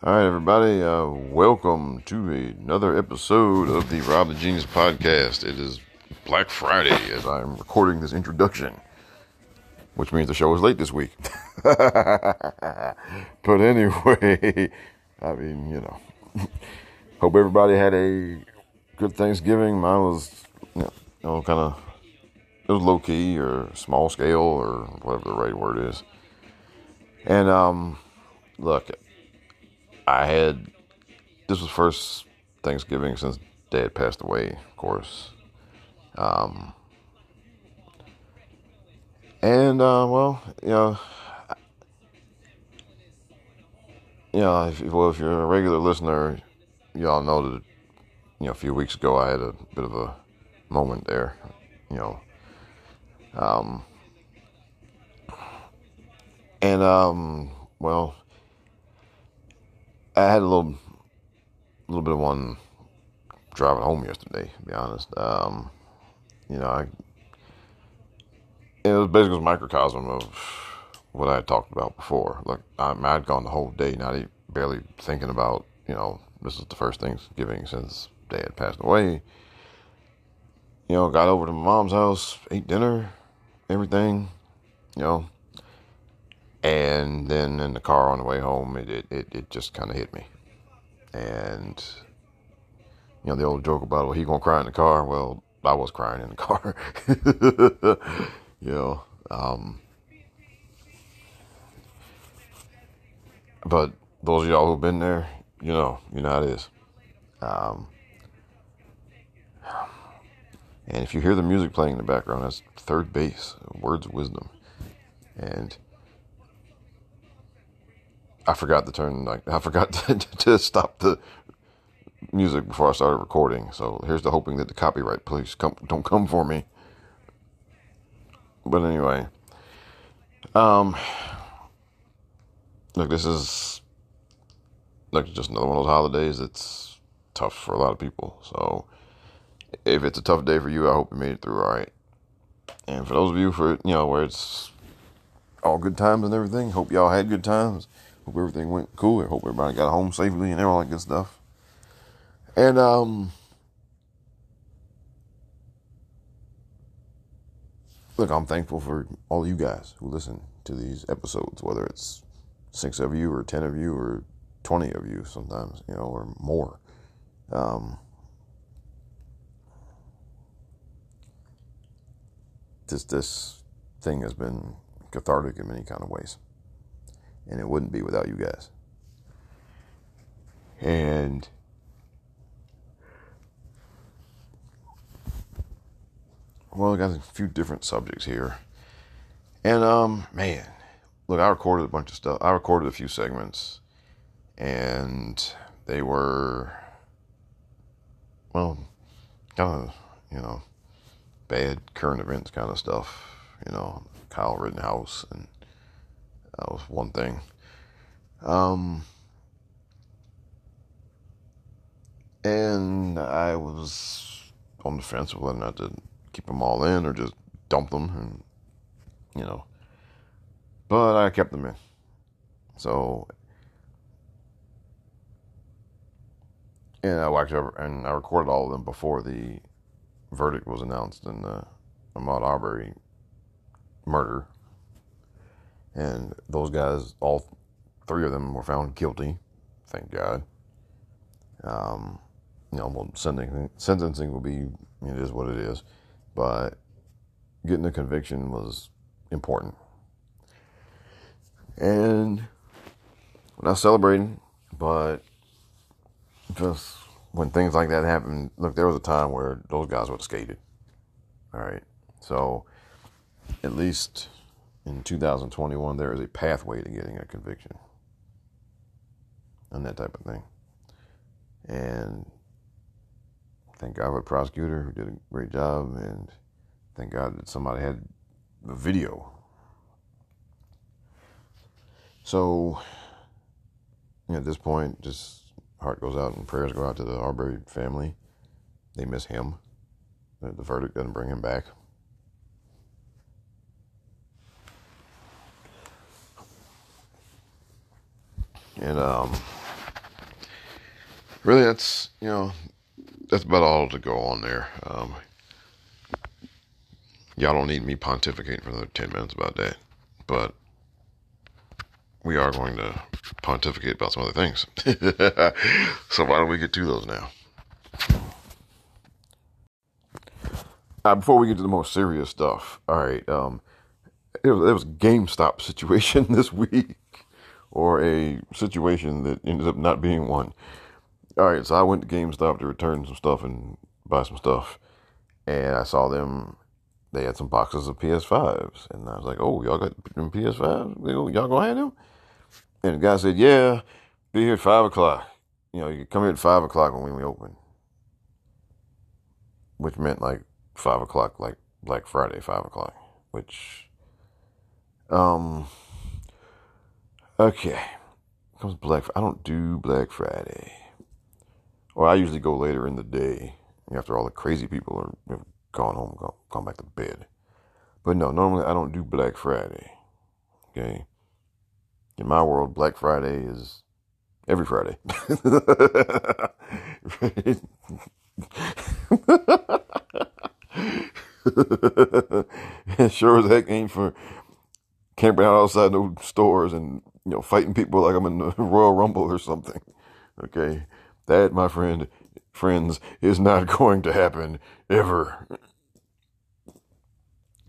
All right, everybody, welcome to another episode of the Rob the Genius podcast. It is Black Friday as I'm recording this introduction, which means the show is late this week. But anyway, I mean, you know, hope everybody had a good Thanksgiving. Mine was, you know, kind of, it was low-key or small scale or whatever the right word is. And look, this was first Thanksgiving since Dad passed away, of course. Well, you know, if you're a regular listener, y'all know that, you know, a few weeks ago I had a bit of a moment there, you know. Well, I had a little bit of one driving home yesterday, to be honest. You know, it was basically a microcosm of what I had talked about before. Like, I'd gone the whole day barely thinking about, you know, this is the first Thanksgiving since Dad passed away. You know, got over to my mom's house, ate dinner, everything, you know. And then in the car on the way home, it just kind of hit me. And, you know, the old joke about, well, he gonna cry in the car. Well, I was crying in the car. You know, but those of y'all who've been there, you know how it is. And if you hear the music playing in the background, that's Third Bass, Words of Wisdom. And I forgot to I forgot to stop the music before I started recording. So here's to hoping that the copyright police don't come for me. But anyway, look, this is just another one of those holidays that's tough for a lot of people. So if it's a tough day for you, I hope you made it through all right. And for those of you where it's all good times and everything, hope y'all had good times. Hope everything went cool. I hope everybody got home safely and all that good stuff. And look, I'm thankful for all you guys who listen to these episodes, whether it's 6 of you or 10 of you or 20 of you sometimes, you know, or more. This thing has been cathartic in many kind of ways. And it wouldn't be without you guys. And well, I got a few different subjects here. And man, look, I recorded a bunch of stuff. I recorded a few segments, and they were, well, kind of, you know, bad current events kind of stuff. You know, Kyle Rittenhouse and. That was one thing. And I was on the fence whether or not to keep them all in or just dump them, and, you know. But I kept them in. So, and I recorded all of them before the verdict was announced in the Ahmaud Arbery murder. And those guys, all 3 of them, were found guilty. Thank God. You know, well, sentencing will be, it is what it is. But getting a conviction was important. And we're not celebrating, but just when things like that happen, look, there was a time where those guys would have skated. All right. So at least in 2021, there is a pathway to getting a conviction and that type of thing. And thank God for a prosecutor who did a great job, and thank God that somebody had the video. So, you know, at this point, just heart goes out and prayers go out to the Arbery family. They miss him. The verdict doesn't bring him back. And really, that's, you know, that's about all to go on there. Y'all don't need me pontificating for another 10 minutes about that, but we are going to pontificate about some other things. So why don't we get to those now? Before we get to the more serious stuff, all right, there was a GameStop situation this week, or a situation that ended up not being one. All right, so I went to GameStop to return some stuff and buy some stuff, and I saw them. They had some boxes of PS5s, and I was like, "Oh, y'all got them PS5s? Y'all gonna have them?" And the guy said, "Yeah, be here at 5 o'clock. You know, you come here at 5 o'clock when we open," which meant like 5 o'clock, like Black Friday, 5 o'clock, which. Okay. Comes Black Friday. I don't do Black Friday. Or I usually go later in the day after all the crazy people have gone home, gone back to bed. But no, normally I don't do Black Friday. Okay. In my world, Black Friday is every Friday. Sure as heck ain't for camping out outside no stores and, you know, fighting people like I'm in the Royal Rumble or something. Okay. That, my friends, is not going to happen ever.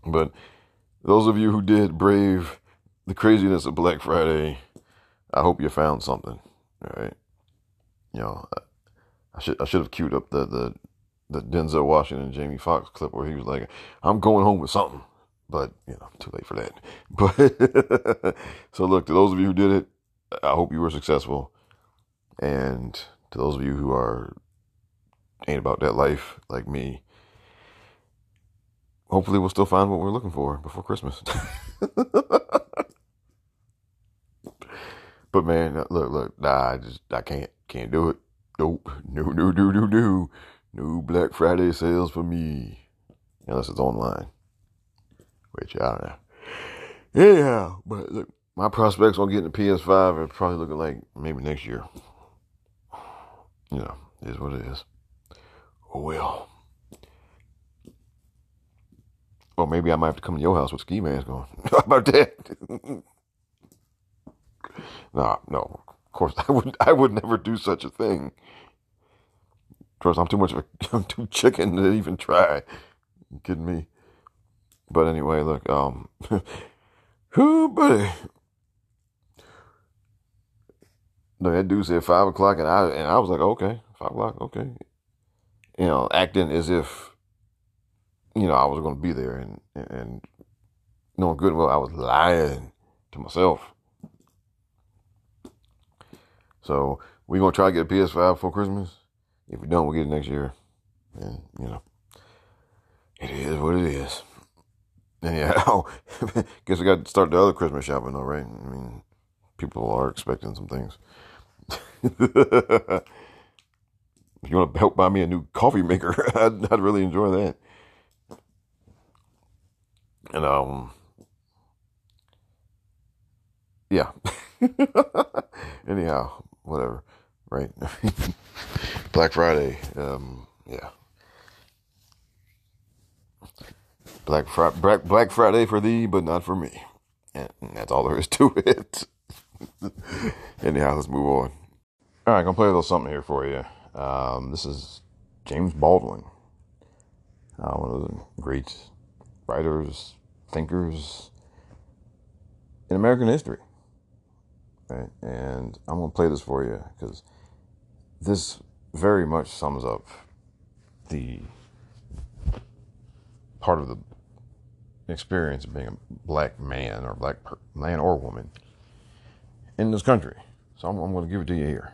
But those of you who did brave the craziness of Black Friday, I hope you found something. All right. You know, I should have queued up the Denzel Washington and Jamie Foxx clip where he was like, "I'm going home with something." But, you know, too late for that. But so look, to those of you who did it, I hope you were successful. And to those of you who ain't about that life like me, hopefully we'll still find what we're looking for before Christmas. But man, look, I can't do it. Nope. No. No Black Friday sales for me. Unless it's online. Which I don't know. Yeah, but look, my prospects on getting a PS5 are probably looking like maybe next year. You know, it is what it is. Oh well. Or maybe I might have to come to your house with ski mask on. How about that? No, of course I would never do such a thing. Trust, I'm too chicken to even try. You kidding me? But anyway, look, whoo, buddy. No, that dude said 5 o'clock, and I was like, okay, 5 o'clock, okay. You know, acting as if, you know, I was going to be there, and knowing good and well I was lying to myself. So we gonna try to get a PS5 for Christmas. If we don't, we'll get it next year, and you know, it is what it is. And yeah, guess we got to start the other Christmas shopping though, right? I mean, people are expecting some things. If you want to help buy me a new coffee maker, I'd really enjoy that. And yeah. Anyhow, whatever, right? Black Friday, yeah. Black Friday for thee, but not for me. And that's all there is to it. Anyhow, let's move on. All right, I'm going to play a little something here for you. This is James Baldwin. One of the great writers, thinkers in American history. Right? And I'm going to play this for you because this very much sums up the part of the experience of being a black man or man or woman in this country. So I'm going to give it to you here.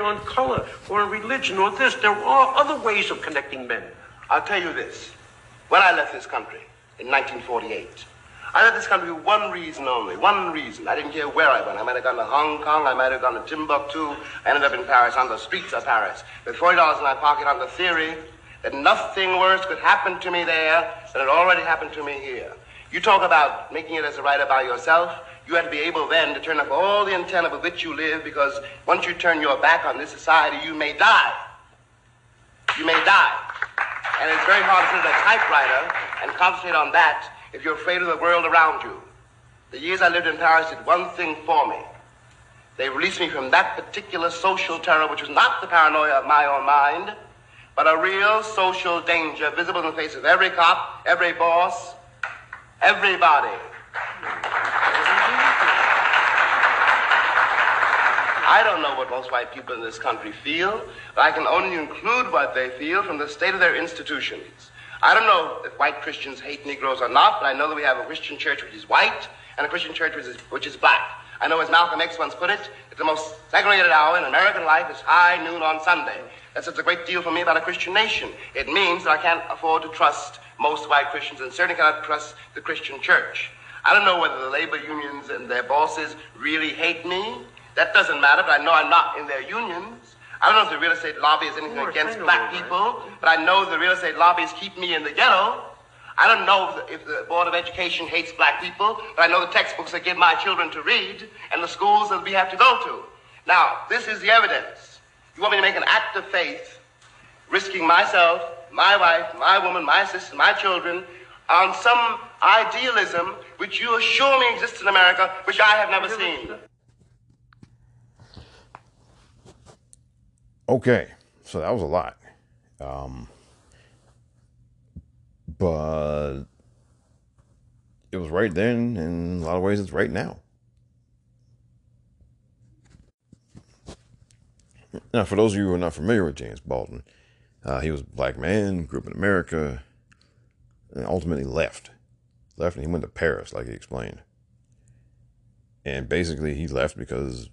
On color or in religion or this, there are other ways of connecting men. I'll tell you this. When I left this country in 1948, I left this country for one reason only, one reason. I didn't care where I went. I might have gone to Hong Kong. I might have gone to Timbuktu. I ended up in Paris, on the streets of Paris, with $40 in my pocket on the theory that nothing worse could happen to me there than it already happened to me here. You talk about making it as a writer by yourself. You have to be able then to turn up all the antenna with which you live, because once you turn your back on this society, you may die. You may die. And it's very hard to sit at a typewriter and concentrate on that if you're afraid of the world around you. The years I lived in Paris did one thing for me. They released me from that particular social terror, which was not the paranoia of my own mind, but a real social danger visible in the face of every cop, every boss, everybody. I don't know what most white people in this country feel, but I can only include what they feel from the state of their institutions. I don't know if white Christians hate Negroes or not, but I know that we have a Christian church which is white and a Christian church which is black. I know, as Malcolm X once put it, that the most segregated hour in American life is high noon on Sunday. That says a great deal for me about a Christian nation. It means that I can't afford to trust most white Christians, and certainly cannot trust the Christian church. I don't know whether the labor unions and their bosses really hate me. That doesn't matter, but I know I'm not in their unions. I don't know if the real estate lobby is anything against black people, but I know the real estate lobbies keep me in the ghetto. I don't know if the Board of Education hates black people, but I know the textbooks I give my children to read and the schools that we have to go to. Now, this is the evidence. You want me to make an act of faith, risking myself, my wife, my woman, my sister, my children, on some idealism which you assure me exists in America, which I have never seen. Okay, so that was a lot. But it was right then, and in a lot of ways it's right now. Now, for those of you who are not familiar with James Baldwin, he was a black man, grew up in America, and ultimately left. Left, and he went to Paris, like he explained. And basically he left because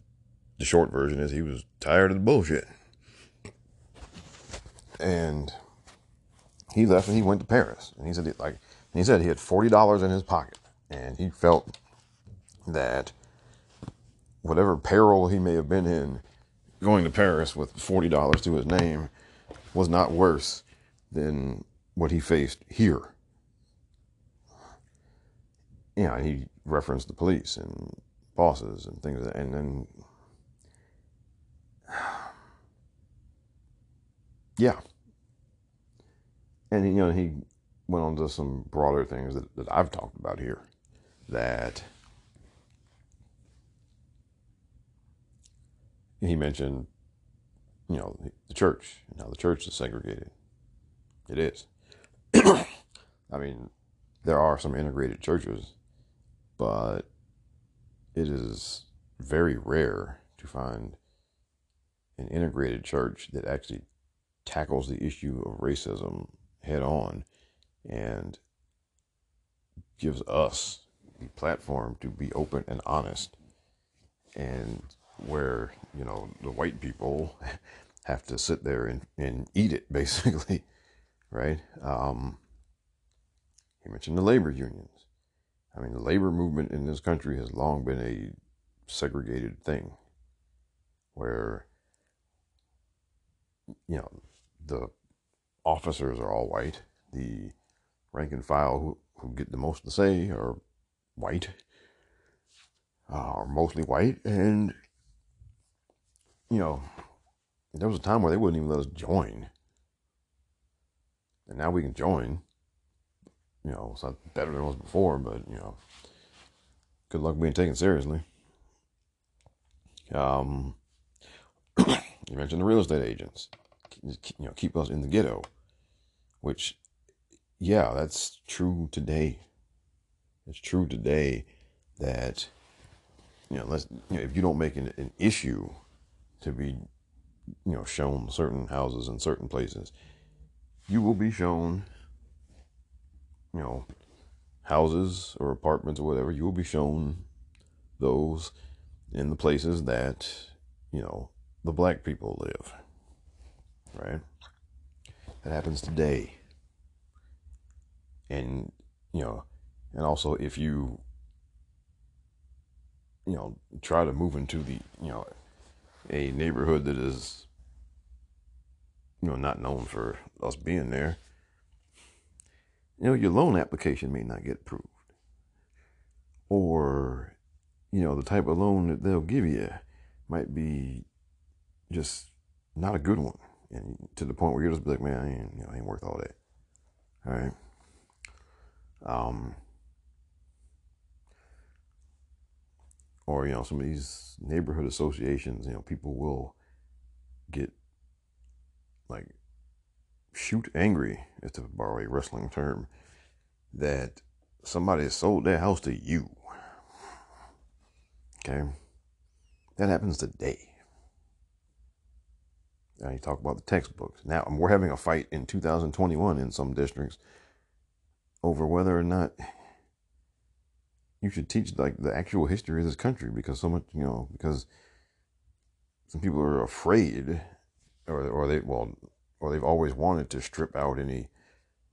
the short version is he was tired of the bullshit. And he left and he went to Paris. And he said he had $40 in his pocket. And he felt that whatever peril he may have been in, going to Paris with $40 to his name was not worse than what he faced here. You know, he referenced the police and bosses and things, and then, yeah. And, you know, he went on to some broader things that I've talked about here, that he mentioned, you know, the church, and how the church is segregated. It is. I mean, there are some integrated churches, but it is very rare to find an integrated church that actually tackles the issue of racism head on and gives us the platform to be open and honest, and where, you know, the white people have to sit there and eat it, basically, right? He mentioned the labor unions. I mean, the labor movement in this country has long been a segregated thing, where, you know, the officers are all white, the rank and file who get the most to say are white, are mostly white, and, you know, there was a time where they wouldn't even let us join, and now we can join. You know, it's not better than it was before, but, you know, good luck being taken seriously. You mentioned the real estate agents, you know, keep us in the ghetto, which, yeah, that's true today. It's true today that, you know, if you don't make an issue to be, you know, shown certain houses in certain places, you will be shown, you know, houses or apartments or whatever. You will be shown those in the places that, you know, the black people live, right? That happens today. And, you know, and also if you, you know, try to move into the, you know, a neighborhood that is, you know, not known for us being there, you know, your loan application may not get approved. or, you know, the type of loan that they'll give you might be just not a good one. And to the point where you'll just be like, man, I ain't worth all that. All right. Or, you know, some of these neighborhood associations, you know, people will get, like, shoot angry, is to borrow a wrestling term, that somebody sold their house to you. Okay? That happens today. Now you talk about the textbooks. Now, we're having a fight in 2021 in some districts over whether or not you should teach, like, the actual history of this country, because so much, you know, because some people are afraid, or they've always wanted to strip out any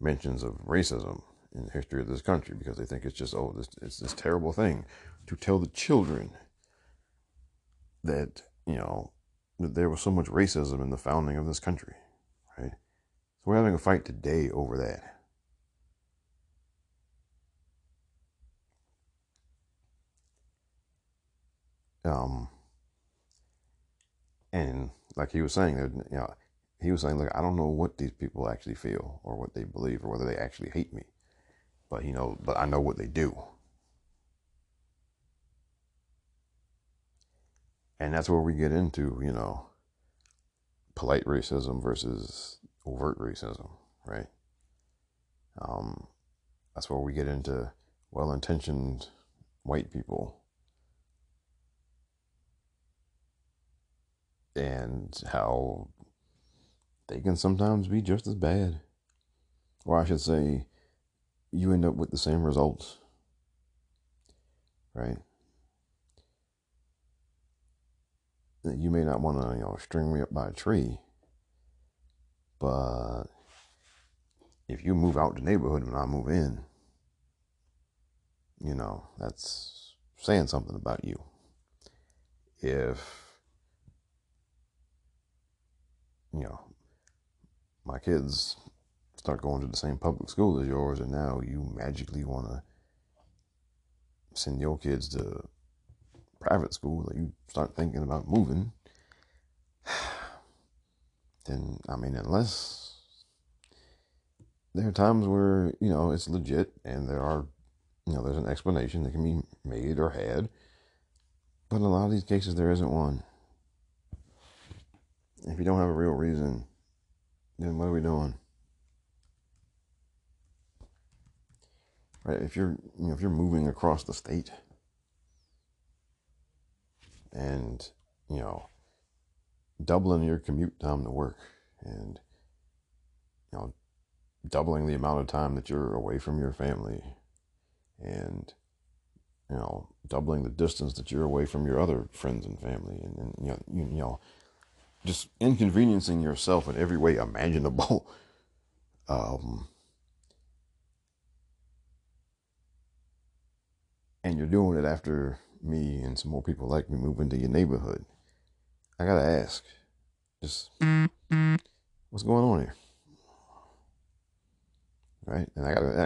mentions of racism in the history of this country, because they think it's just, it's this terrible thing to tell the children that, you know, that there was so much racism in the founding of this country, right? So we're having a fight today over that. And like he was saying, look, I don't know what these people actually feel or what they believe or whether they actually hate me, but I know what they do. And that's where we get into, you know, polite racism versus overt racism, right? That's where we get into well-intentioned white people and how they can sometimes be just as bad. Or I should say, you end up with the same results, right? You may not want to, string me up by a tree, but if you move out the neighborhood when I move in, that's saying something about you. If my kids start going to the same public school as yours, and now you magically want to send your kids to private school, like you start thinking about moving, then, unless there are times where, it's legit and there are, there's an explanation that can be made or had, but in a lot of these cases, there isn't one. If you don't have a real reason, then what are we doing? Right? If you're moving across the state and, doubling your commute time to work and, doubling the amount of time that you're away from your family and, doubling the distance that you're away from your other friends and family and just inconveniencing yourself in every way imaginable. And you're doing it after me and some more people like me move into your neighborhood. I gotta ask, just what's going on here? Right? And I gotta,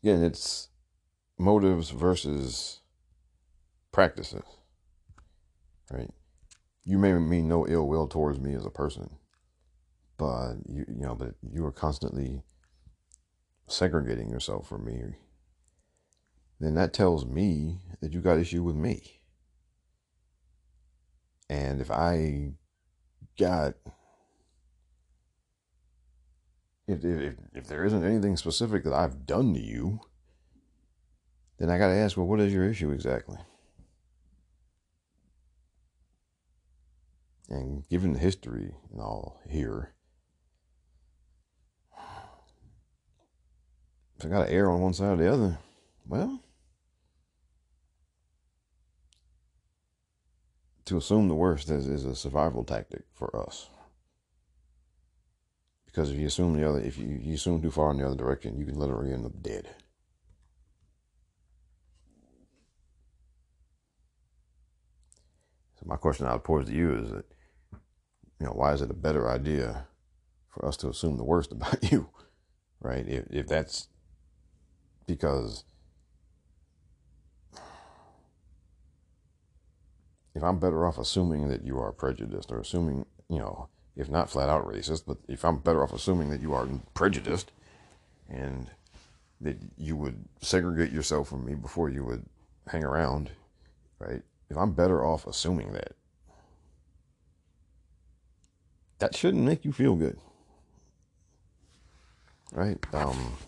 again, it's motives versus practices, right? You may mean no ill will towards me as a person, but but you are constantly segregating yourself from me. Then that tells me that you got issue with me. And if there isn't anything specific that I've done to you, then I got to ask, well, what is your issue exactly? And given the history and all here, if I got to err on one side or the other, well, to assume the worst is a survival tactic for us. Because if you assume if you assume too far in the other direction, you can literally end up dead. So my question I would pose to you is that, why is it a better idea for us to assume the worst about you, right? If that's because if I'm better off assuming that you are prejudiced or assuming, you know, if not flat out racist, but if I'm better off assuming that you are prejudiced and that you would segregate yourself from me before you would hang around, right? If I'm better off assuming that, that shouldn't make you feel good, right?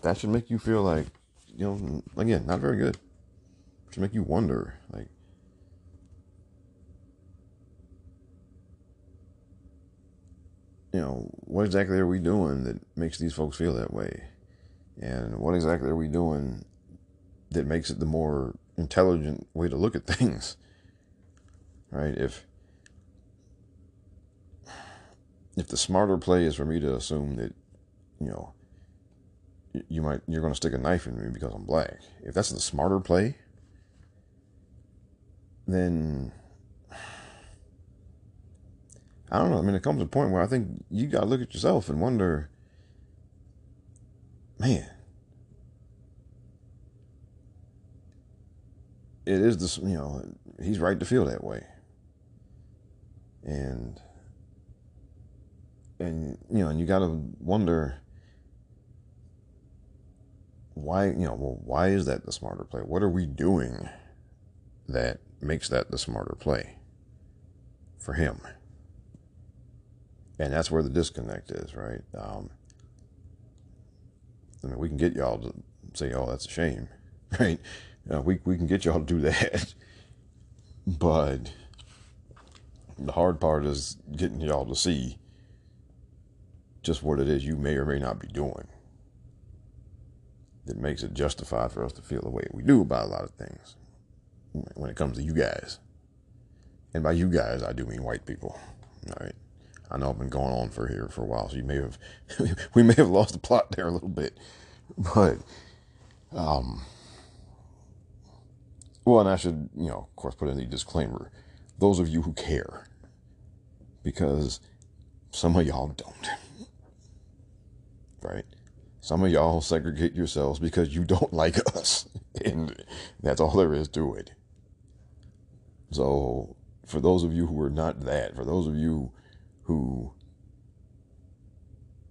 That should make you feel like, you know, again, not very good. It should make you wonder, like, you know, what exactly are we doing that makes these folks feel that way? And what exactly are we doing that makes it the more intelligent way to look at things, right? If the smarter play is for me to assume that, you know, you're going to stick a knife in me because I'm black, if that's the smarter play, then I don't know. I mean, it comes to a point where I think you got to look at yourself and wonder, man, it is this, you know, he's right to feel that way. And, you know, and you got to wonder why, you know, well, why is that the smarter play? What are we doing that makes that the smarter play for him? And that's where the disconnect is, right? I mean, we can get y'all to say, oh, that's a shame, right? We can get y'all to do that. But the hard part is getting y'all to see just what it is you may or may not be doing that makes it justified for us to feel the way we do about a lot of things when it comes to you guys. And by you guys, I do mean white people, all right? I know I've been going on for a while, so you may have, we may have lost the plot there a little bit, but, well, and I should, you know, of course, put in the disclaimer, those of you who care, because some of y'all don't, right? Some of y'all segregate yourselves because you don't like us, and that's all there is to it. So, for those of you who are not that, for those of you who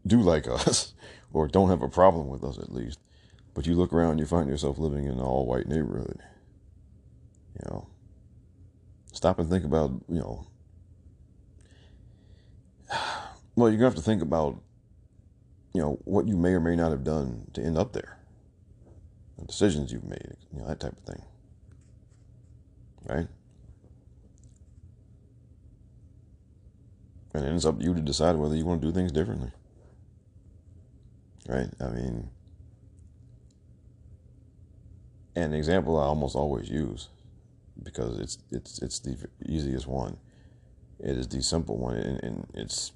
do like us, or don't have a problem with us at least, but you look around and you find yourself living in an all-white neighborhood, you know, stop and think about, you know, well, you're going to have to think about, you know, what you may or may not have done to end up there, the decisions you've made, you know, that type of thing, right? And then it's up to you to decide whether you want to do things differently. Right? I mean, an example I almost always use, because it's the easiest one. It is the simple one. And it's,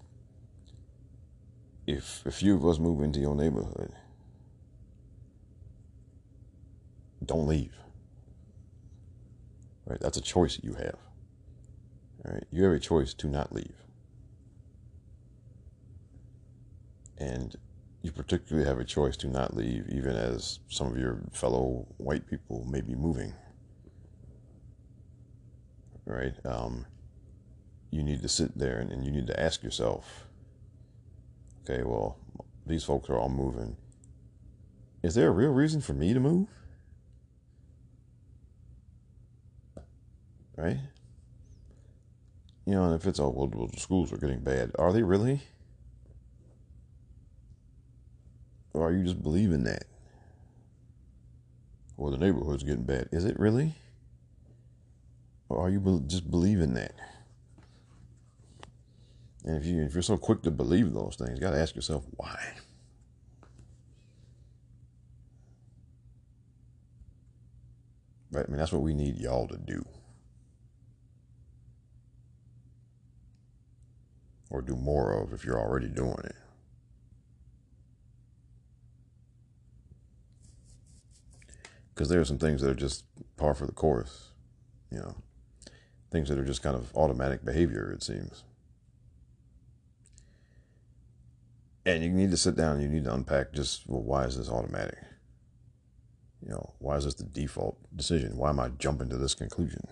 if a few of us move into your neighborhood, don't leave. Right? That's a choice that you have. All right? You have a choice to not leave. And you particularly have a choice to not leave, even as some of your fellow white people may be moving, right? You need to sit there and you need to ask yourself, okay, well, these folks are all moving. Is there a real reason for me to move? Right? You know, and if it's all, well, the schools are getting bad, are they really? Or are you just believing that? Or the neighborhood's getting bad. Is it really? Or are you just believing that? And if you're so quick to believe those things, you got to ask yourself why. Right? I mean, that's what we need y'all to do. Or do more of if you're already doing it. Because there are some things that are just par for the course, you know, things that are just kind of automatic behavior, it seems. And you need to sit down and you need to unpack just, well, why is this automatic? You know, why is this the default decision? Why am I jumping to this conclusion?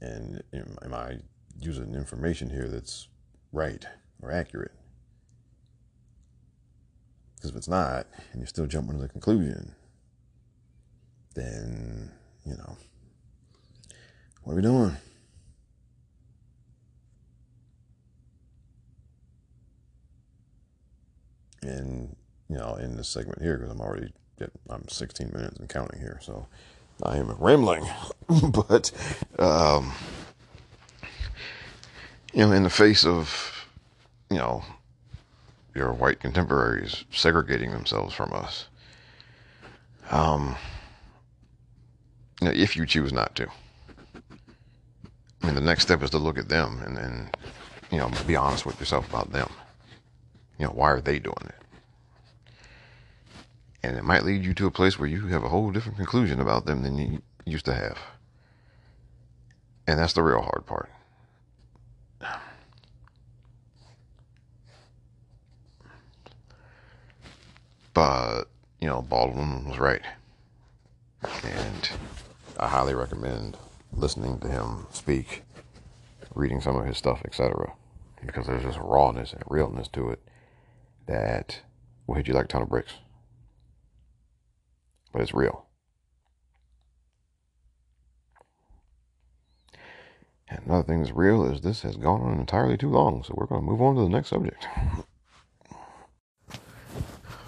and am I using information here that's right or accurate? Because if it's not, and you're still jumping to the conclusion, then, you know, what are we doing? And, you know, I'll end this segment here because I'm 16 minutes and counting here, so I am rambling. But, you know, in the face of, you know, your white contemporaries segregating themselves from us, you know, if you choose not to, I mean, the next step is to look at them and then, you know, be honest with yourself about them. You know, why are they doing it? And it might lead you to a place where you have a whole different conclusion about them than you used to have. And that's the real hard part. But, you know, Baldwin was right. And I highly recommend listening to him speak, reading some of his stuff, etc. Because there's this rawness and realness to it that will hit you like a ton of bricks. But it's real. And another thing that's real is this has gone on entirely too long, so we're going to move on to the next subject.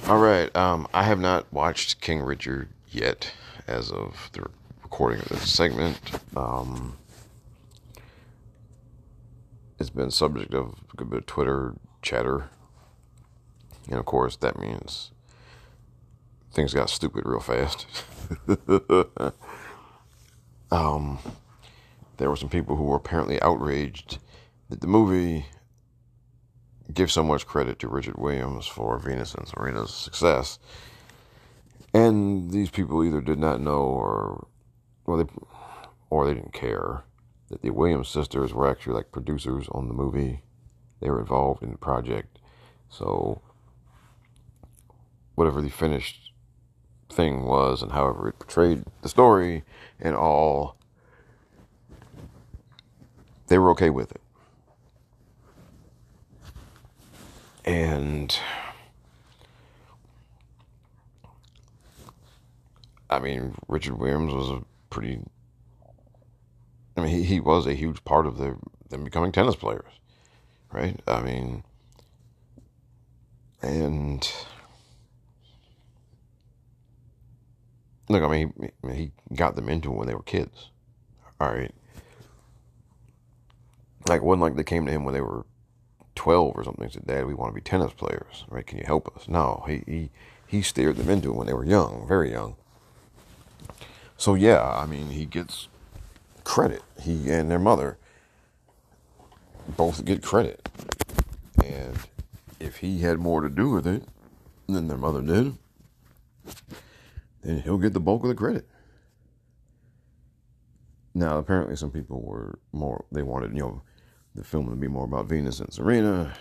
All right, I have not watched King Richard yet as of the recording of this segment. It's been subject of a good bit of Twitter chatter. And of course, that means things got stupid real fast. There were some people who were apparently outraged that the movie gives so much credit to Richard Williams for Venus and Serena's success. And these people either did not know or they didn't care that the Williams sisters were actually like producers on the movie. They were involved in the project. So whatever the finished thing was and however it portrayed the story and all, they were okay with it. And I mean, Richard Williams was he was a huge part of them becoming tennis players, right? I mean, and look, he got them into it when they were kids, all right? Like, it wasn't like they came to him when they were 12 or something, said, "Dad, we want to be tennis players, right? Can you help us?" No, he steered them into it when they were young, very young. So yeah, I mean, he gets credit. He and their mother both get credit. And if he had more to do with it than their mother did, then he'll get the bulk of the credit. Now, apparently some people were more, they wanted, you know, the film would be more about Venus and Serena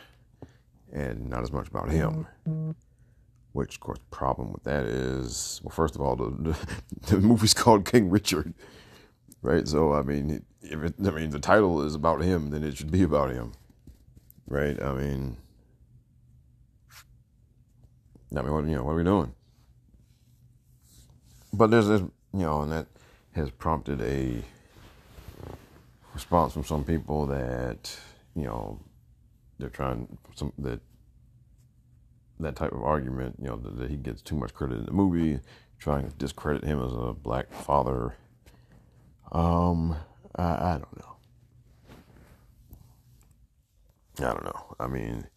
and not as much about him. Which, of course, the problem with that is, well, first of all, the movie's called King Richard, right? So, I mean, the title is about him, then it should be about him, right? I mean, what are we doing? But there's this, and that has prompted a response from some people that, they're trying that type of argument, that he gets too much credit in the movie, trying to discredit him as a black father. I don't know. I mean,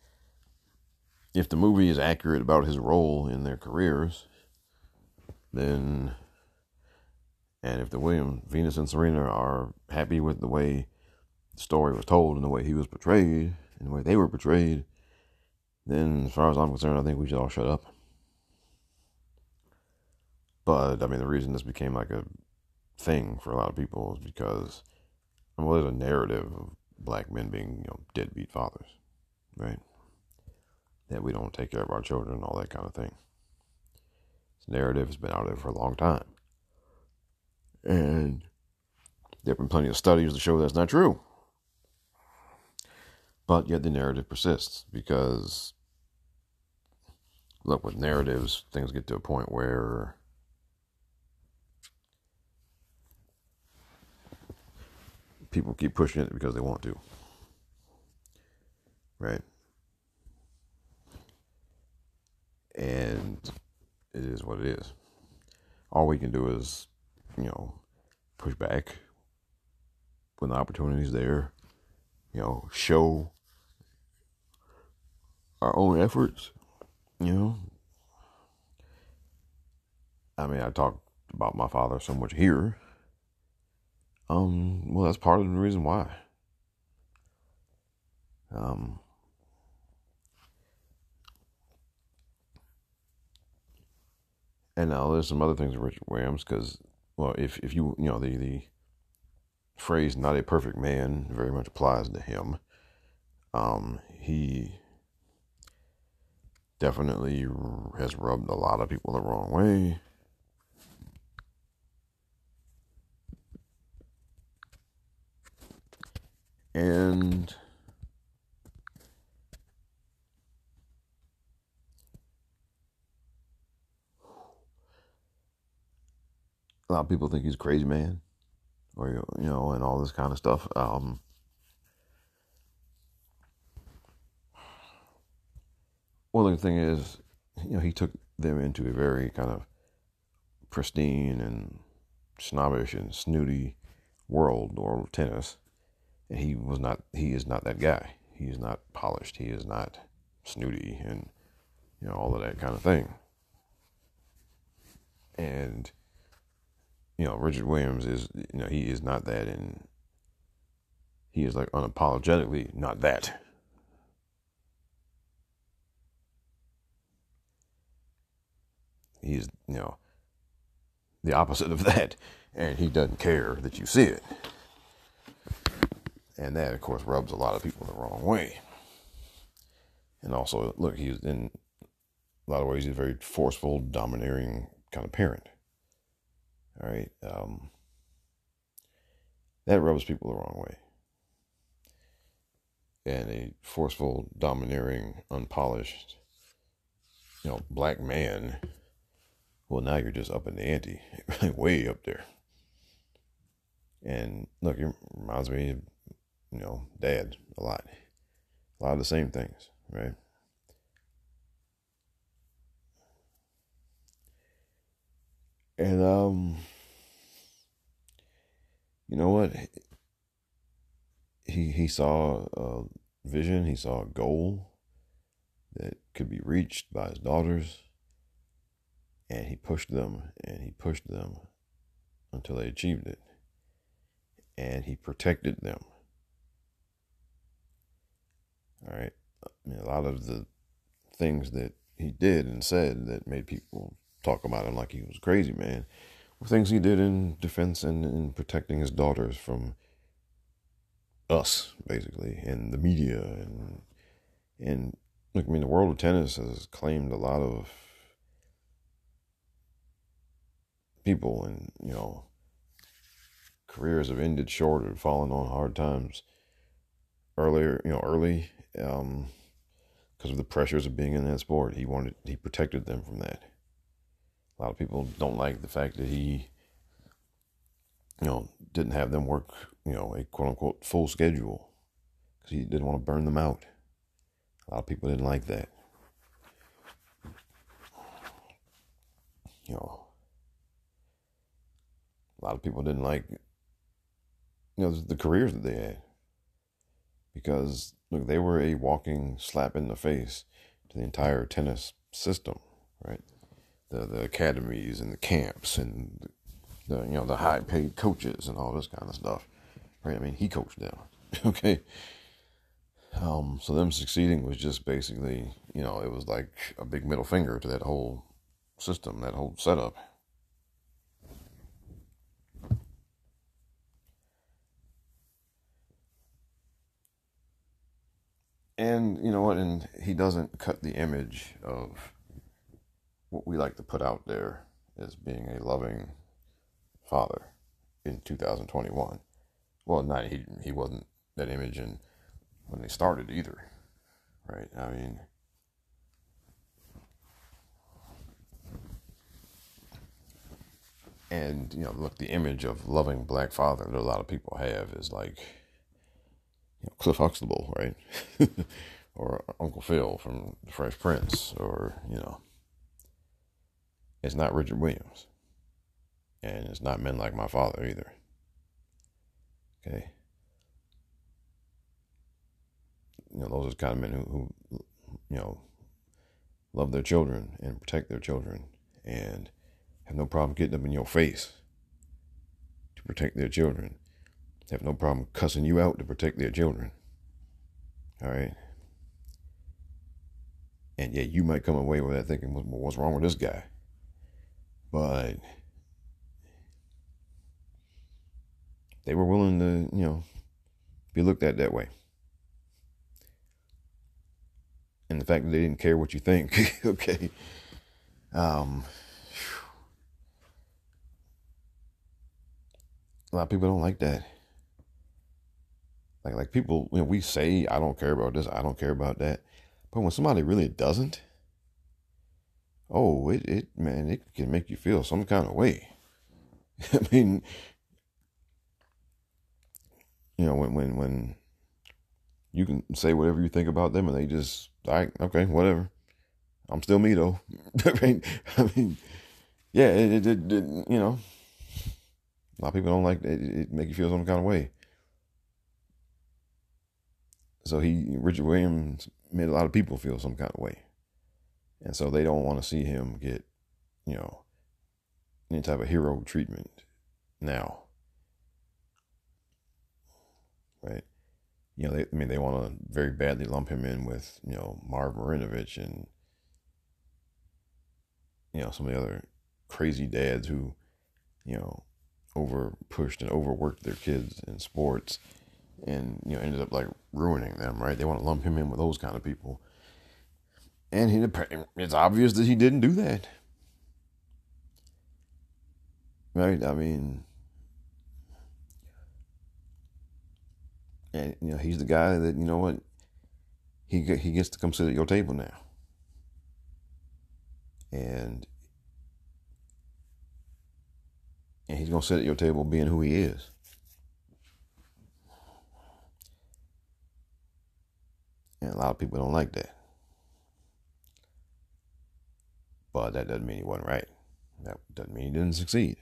if the movie is accurate about his role in their careers, then, and if the Venus and Serena are happy with the way the story was told and the way he was portrayed and the way they were portrayed, then as far as I'm concerned, I think we should all shut up. But, I mean, the reason this became like a thing for a lot of people is because, well, there's a narrative of black men being, deadbeat fathers, right? That we don't take care of our children, all that kind of thing. This narrative has been out there for a long time. And There have been plenty of studies to show that's not true. But yet the narrative persists because, look, with narratives, things get to a point where people keep pushing it because they want to. Right? And it is what it is. All we can do is, you know, push back when the opportunity's there. You know, show our own efforts, you know. I mean, I talk about my father so much here. Well, that's part of the reason why. And now there's some other things with Richard Williams, because, well, if you know, the phrase "not a perfect man" very much applies to him. He definitely has rubbed a lot of people the wrong way. And a lot of people think he's a crazy man, or, you know, and all this kind of stuff. Well, the thing is, you know, he took them into a very kind of pristine and snobbish and snooty world of tennis, and he is not that guy. He is not polished. He is not snooty, and, you know, all of that kind of thing. And, you know, Richard Williams is, you know, he is not that, and he is, like, unapologetically not that. He's, you know, the opposite of that, and he doesn't care that you see it. And that, of course, rubs a lot of people the wrong way. And also, look, he's, in a lot of ways, he's a very forceful, domineering kind of parent. All right, that rubs people the wrong way. And a forceful, domineering, unpolished, you know, black man, well, now you're just up in the ante, way up there. And look, it reminds me of, you know, Dad a lot of the same things, right? And, you know what, he saw a vision, he saw a goal that could be reached by his daughters, and he pushed them until they achieved it, and he protected them. All right, I mean, a lot of the things that he did and said that made people talk about him like he was a crazy man, or things he did in defense and in protecting his daughters from us, basically, and the media. And look, I mean, the world of tennis has claimed a lot of people, and, you know, careers have ended short or fallen on hard times early, because of the pressures of being in that sport. He protected them from that. A lot of people don't like the fact that he, you know, didn't have them work, you know, a quote-unquote full schedule, because he didn't want to burn them out. A lot of people didn't like that. You know, a lot of people didn't like, you know, the careers that they had, because, look, they were a walking slap in the face to the entire tennis system, right? The academies and the camps and the, you know, the high paid coaches and all this kind of stuff, right? I mean, he coached them, okay? So them succeeding was just basically, you know, it was like a big middle finger to that whole system, that whole setup. And, you know what, and he doesn't cut the image of what we like to put out there as being a loving father in 2021. Well, not he wasn't that image and when they started either, right? I mean, and you know, look, the image of loving black father that a lot of people have is like, you know, Cliff Huxtable, right? Or Uncle Phil from The Fresh Prince, or, you know, it's not Richard Williams. And it's not men like my father either. Okay. You know, those are the kind of men who you know, love their children and protect their children and have no problem getting them in your face to protect their children. Have no problem cussing you out to protect their children. All right. And yeah, you might come away with that thinking, well, what's wrong with this guy? But they were willing to, you know, be looked at that way. And the fact that they didn't care what you think, okay. A lot of people don't like that. Like people, you know, we say, I don't care about this, I don't care about that. But when somebody really doesn't, oh, it can make you feel some kind of way. I mean, you know, when you can say whatever you think about them and they just, like, okay, whatever. I'm still me though. I mean, yeah, it you know, a lot of people don't like that. It make you feel some kind of way. So Richard Williams made a lot of people feel some kind of way. And so they don't want to see him get, you know, any type of hero treatment now. Right. You know, they want to very badly lump him in with, you know, Marv Marinovich and, you know, some of the other crazy dads who, you know, over pushed and overworked their kids in sports and, you know, ended up like ruining them. Right. They want to lump him in with those kind of people. And it's obvious that he didn't do that. Right. I mean, and, you know, he's the guy that, you know what, he gets to come sit at your table now. And he's going to sit at your table being who he is. And a lot of people don't like that. But that doesn't mean he wasn't right. That doesn't mean he didn't succeed.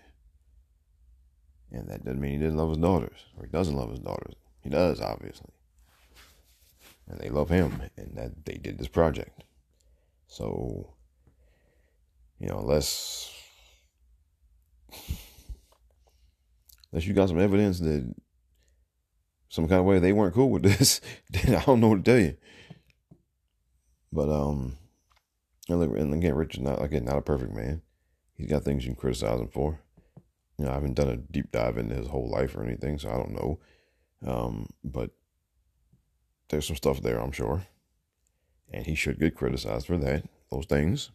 And that doesn't mean he didn't love his daughters, or he doesn't love his daughters. He does, obviously. And they love him, and that they did this project. So, you know, unless you got some evidence that some kind of way they weren't cool with this, then I don't know what to tell you. But, and again, Richard's not a perfect man. He's got things you can criticize him for. You know, I haven't done a deep dive into his whole life or anything, so I don't know. But there's some stuff there, I'm sure. And he should get criticized for that, those things.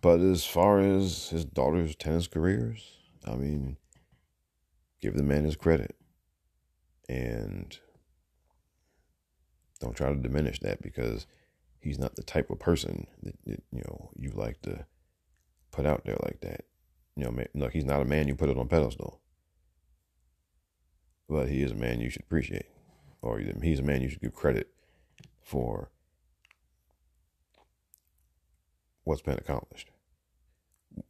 But as far as his daughter's tennis careers, I mean, give the man his credit. And don't try to diminish that, because he's not the type of person that you know, you like to put out there like that. You know, man, look, he's not a man you put it on pedestal. But he is a man you should appreciate, or he's a man you should give credit for what's been accomplished.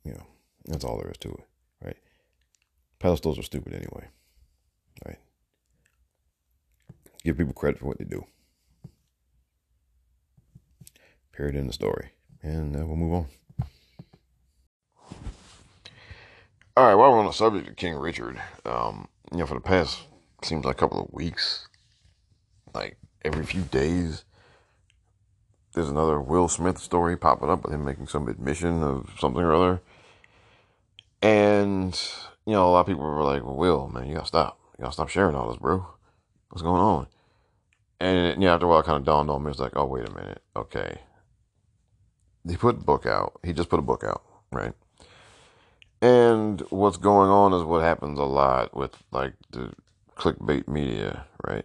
You know, that's all there is to it, right? Pedestals are stupid anyway, right? Give people credit for what they do. Period in the story. And we'll move on. All right, while we're on the subject of King Richard, you know, for the past, seems like a couple of weeks, like every few days, there's another Will Smith story popping up with him making some admission of something or other. And, you know, a lot of people were like, well, Will, man, you gotta stop. You gotta stop sharing all this, bro. What's going on? And, you know, after a while, it kind of dawned on me. It's like, oh, wait a minute. Okay. He put a book out. He just put a book out, right? And what's going on is what happens a lot with, like, the clickbait media, right,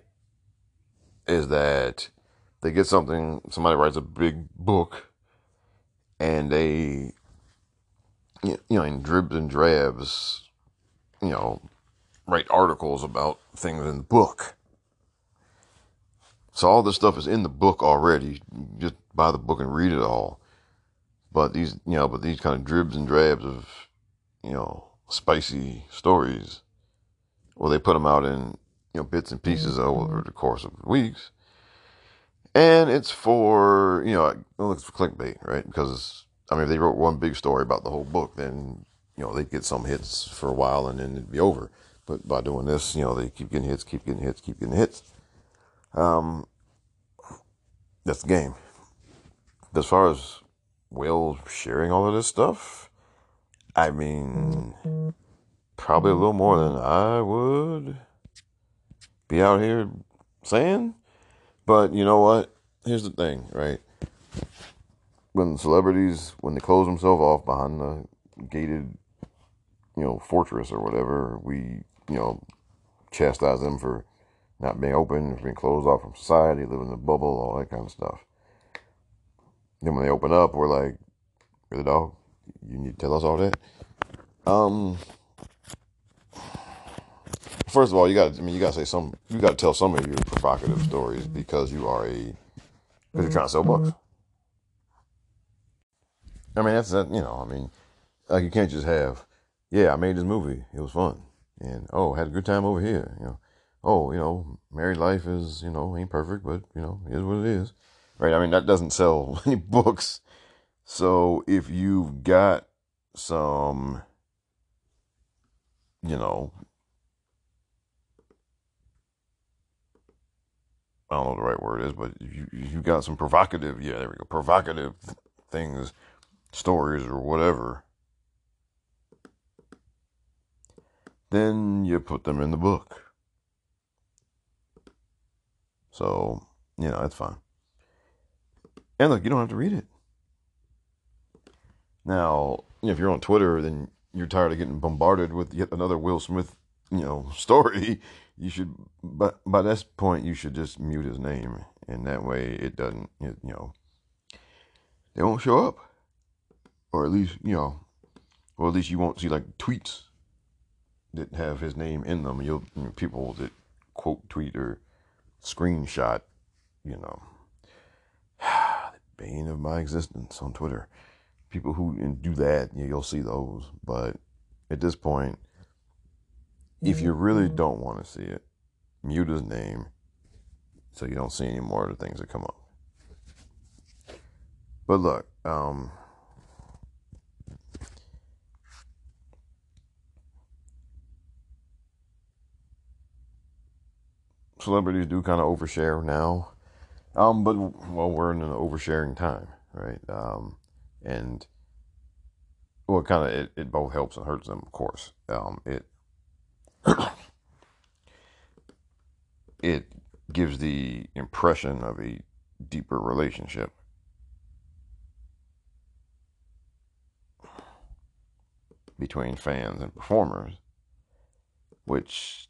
is that they get something, somebody writes a big book, and they, you know, in dribs and drabs, you know, write articles about things in the book. So all this stuff is in the book already. You just buy the book and read it all. But these, you know, but these kind of dribs and drabs of, you know, spicy stories, well, they put them out in, you know, bits and pieces over the course of weeks. And it's for, you know, it's for clickbait, right? Because, I mean, if they wrote one big story about the whole book, then, you know, they'd get some hits for a while and then it'd be over. But by doing this, you know, they keep getting hits, keep getting hits, keep getting hits. That's the game. As far as Will sharing all of this stuff, I mean, probably a little more than I would be out here saying. But you know what? Here's the thing, right? When celebrities, when they close themselves off behind the gated, you know, fortress or whatever, we, you know, chastise them for not being open, for being closed off from society, living in a bubble, all that kind of stuff. Then when they open up, we're like, really, dog? You need to tell us all that? First of all, you got to tell some of your provocative stories because you're trying to sell books. I mean, like you can't just have, yeah, I made this movie, it was fun, and oh, had a good time over here, you know, oh, you know, married life is, you know, ain't perfect, but you know, it is what it is, right? I mean, that doesn't sell any books. So if you've got some, you know, I don't know what the right word is, but you got some provocative, provocative things, stories or whatever, then you put them in the book. So, you know, that's fine. And look, you don't have to read it. Now, if you're on Twitter, then you're tired of getting bombarded with yet another Will Smith, you know, story. You should, but by this point, you should just mute his name, and that way it doesn't, you know, they won't show up, or at least you won't see like tweets that have his name in them. People that quote tweet or screenshot, you know, the bane of my existence on Twitter. People who do that, you'll see those, but at this point, if you really don't want to see it, mute his name so you don't see any more of the things that come up. But look, celebrities do kind of overshare now, but well, we're in an oversharing time, right? And well, kind of it both helps and hurts them, of course. It gives the impression of a deeper relationship. Between fans and performers, which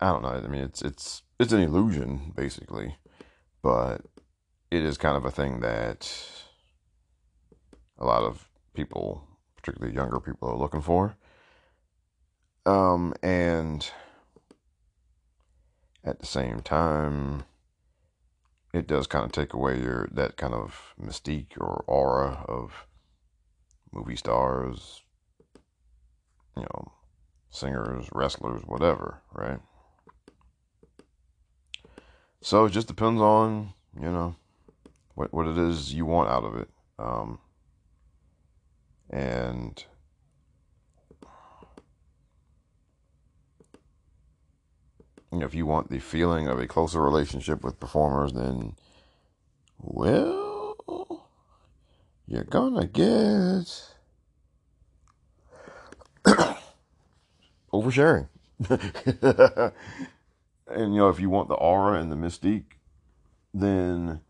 I don't know. I mean, it's an illusion basically, but it is kind of a thing that a lot of people, particularly younger people, are looking for. And at the same time, it does kind of take away that kind of mystique or aura of movie stars, you know, singers, wrestlers, whatever, right? So it just depends on, you know, what it is you want out of it. And you know, if you want the feeling of a closer relationship with performers, then, well, you're gonna get oversharing. And, you know, if you want the aura and the mystique, then,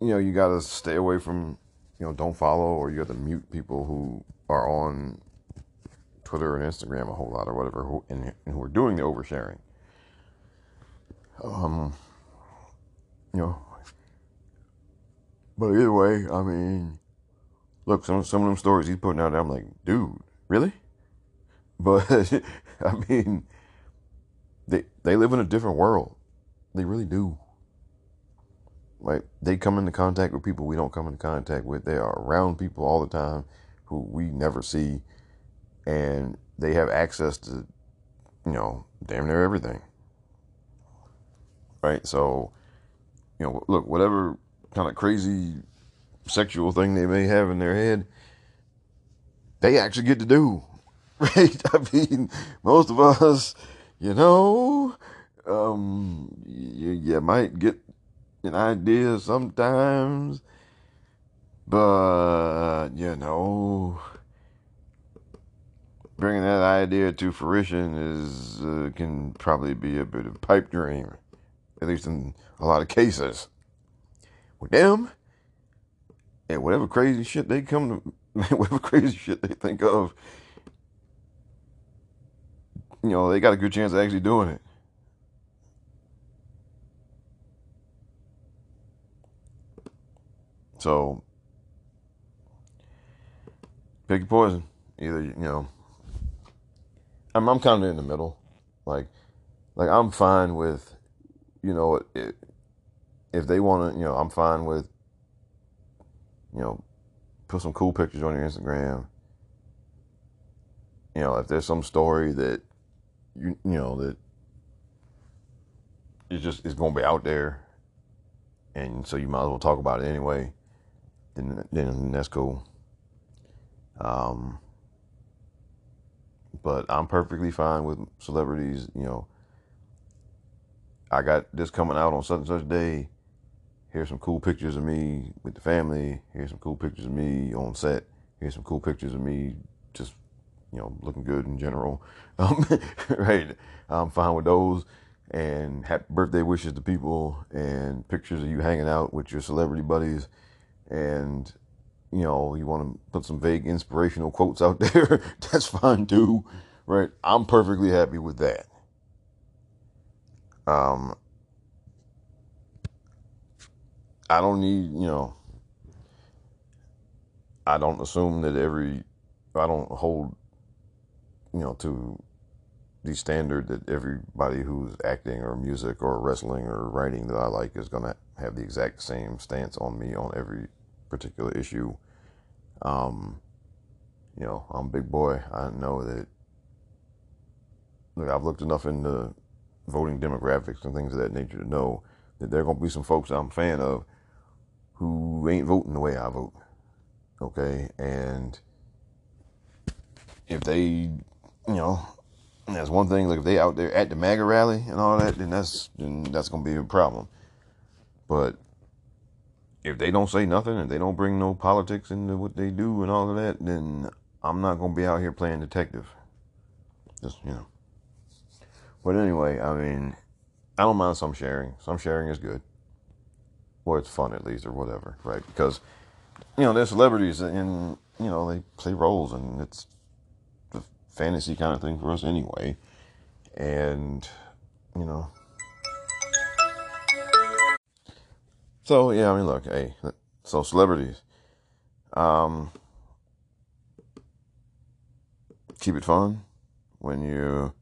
you know, you gotta stay away from you know, don't follow, or you have to mute people who are on Twitter and Instagram a whole lot or whatever, who are doing the oversharing. You know, but either way, I mean, look, some of them stories he's putting out, I'm like, dude, really? But I mean, they live in a different world. They really do. Like, they come into contact with people we don't come into contact with. They are around people all the time who we never see. And they have access to, you know, damn near everything. Right? So, you know, look, whatever kind of crazy sexual thing they may have in their head, they actually get to do. Right? I mean, most of us, you know, you might get an idea sometimes, but, you know, bringing that idea to fruition is can probably be a bit of a pipe dream, at least in a lot of cases. With them, and whatever crazy shit they come to, whatever crazy shit they think of, you know, they got a good chance of actually doing it. So, pick your poison. Either, you know, I'm kind of in the middle. Like I'm fine with, you know, if they want to, you know, I'm fine with, you know, put some cool pictures on your Instagram. You know, if there's some story that you know that it's going to be out there, and so you might as well talk about it anyway. Then that's cool. But I'm perfectly fine with celebrities, you know, I got this coming out on such and such day. Here's some cool pictures of me with the family. Here's some cool pictures of me on set. Here's some cool pictures of me just, you know, looking good in general. Right. I'm fine with those. And happy birthday wishes to people and pictures of you hanging out with your celebrity buddies. And, you know, you want to put some vague inspirational quotes out there. That's fine too. Right. I'm perfectly happy with that. I don't need, you know, I don't assume that I don't hold, you know, to the standard that everybody who's acting or music or wrestling or writing that I like is going to have the exact same stance on me on every particular issue. You know, I'm a big boy. I know that, look, I've looked enough into voting demographics and things of that nature to know that there are going to be some folks I'm a fan of who ain't voting the way I vote. Okay. And if they, you know, that's one thing, like if they out there at the MAGA rally and all that, then that's going to be a problem. But if they don't say nothing and they don't bring no politics into what they do and all of that, then I'm not going to be out here playing detective. Just, you know. But anyway, I mean, I don't mind some sharing. Some sharing is good. Or it's fun, at least, or whatever, right? Because, you know, they're celebrities and, you know, they play roles, and it's the fantasy kind of thing for us anyway. And, you know. So, yeah, I mean, look, hey, so celebrities. Keep it fun when you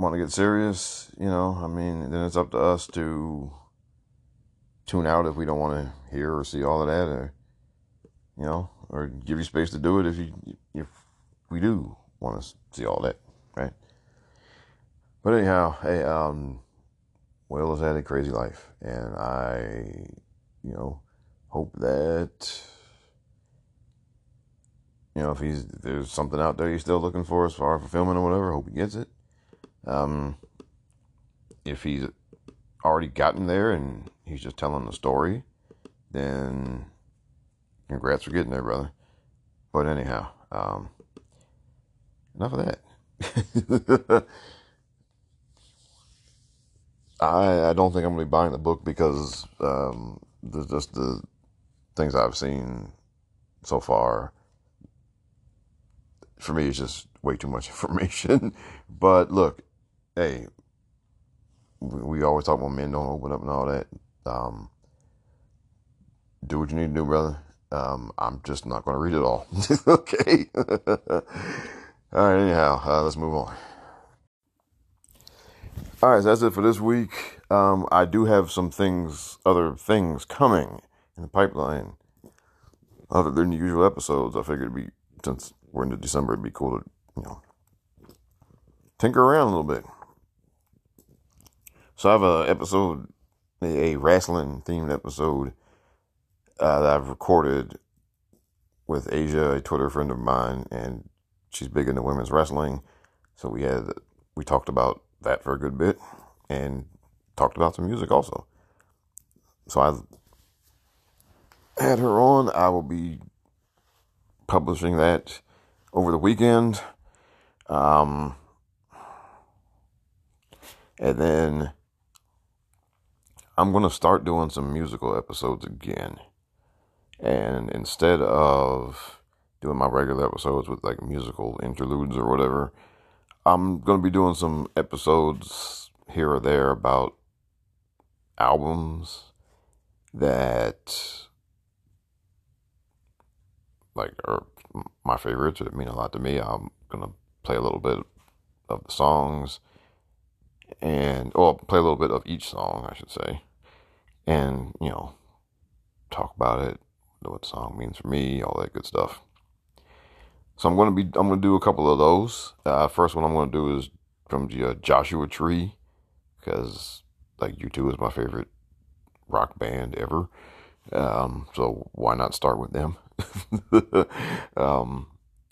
want to get serious, you know, I mean, then it's up to us to tune out if we don't want to hear or see all of that, or, you know, or give you space to do it if we do want to see all that, right? But anyhow, hey, Will has had a crazy life, and I, you know, hope that, you know, if there's something out there he's still looking for as far as fulfillment or whatever, I hope he gets it. If he's already gotten there and he's just telling the story, then congrats for getting there, brother. But anyhow, enough of that. I don't think I'm going to be buying the book because just the things I've seen so far, for me, it's just way too much information. But look, hey, we always talk about men don't open up and all that. Do what you need to do, brother. I'm just not going to read it all. Okay. All right. Anyhow, let's move on. All right. So that's it for this week. I do have some things, other things coming in the pipeline other than the usual episodes. I figured it'd be, since we're into December, it'd be cool to, you know, tinker around a little bit. So I have a episode, a wrestling themed episode that I've recorded with Asia, a Twitter friend of mine, and she's big into women's wrestling. So we talked about that for a good bit and talked about some music also. So I had her on. I will be publishing that over the weekend. And then I'm going to start doing some musical episodes again. And instead of doing my regular episodes with like musical interludes or whatever, I'm going to be doing some episodes here or there about albums that like are my favorites or that mean a lot to me. I'm going to play a little bit of the songs and, or play a little bit of each song, I should say. And, you know, talk about it, what the song means for me, all that good stuff. So I'm going to do a couple of those. First one I'm going to do is from the Joshua Tree, because like U2 is my favorite rock band ever. So why not start with them?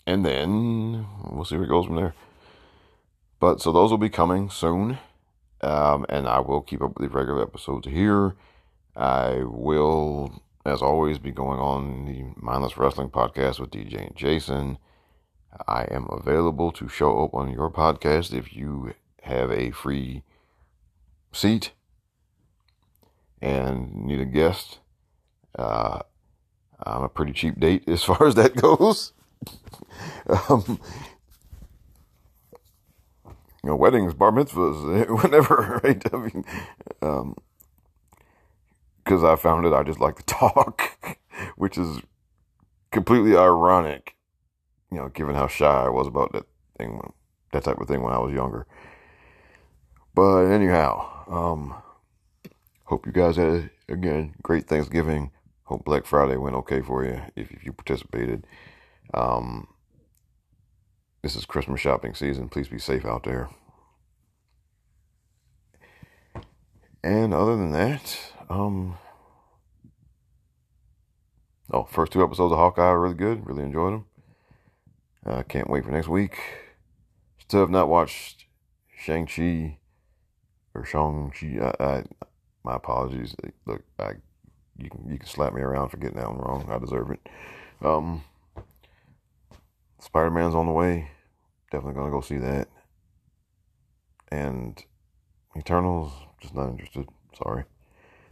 And then we'll see where it goes from there. But so those will be coming soon. And I will keep up with the regular episodes here. I will, as always, be going on the Mindless Wrestling Podcast with DJ and Jason. I am available to show up on your podcast if you have a free seat and need a guest. I'm a pretty cheap date as far as that goes. You know, weddings, bar mitzvahs, whatever, right? I mean, because I found it, I just like to talk, which is completely ironic, you know, given how shy I was about that thing, that type of thing when I was younger. But anyhow, hope you guys had, again, great Thanksgiving. Hope Black Friday went okay for you if you participated. This is Christmas shopping season. Please be safe out there. And other than that, first two episodes of Hawkeye are really good. Really enjoyed them. I can't wait for next week. Still have not watched Shang-Chi. My apologies. Look, you can slap me around for getting that one wrong. I deserve it. Spider-Man's on the way. Definitely gonna go see that. And Eternals, just not interested. Sorry.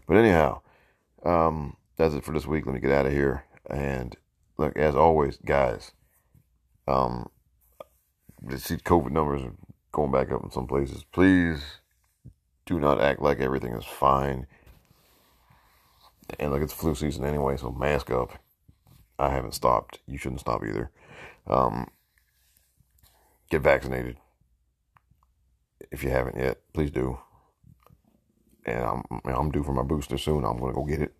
But anyhow, that's it for this week. Let me get out of here. And look, as always, guys, see COVID numbers are going back up in some places. Please do not act like everything is fine. And look, it's flu season anyway, so mask up. I haven't stopped. You shouldn't stop either. Get vaccinated. If you haven't yet, please do. And I'm due for my booster soon. I'm going to go get it.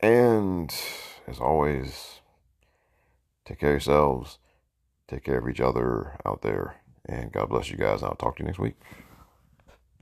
And as always, take care of yourselves. Take care of each other out there. And God bless you guys. And I'll talk to you next week.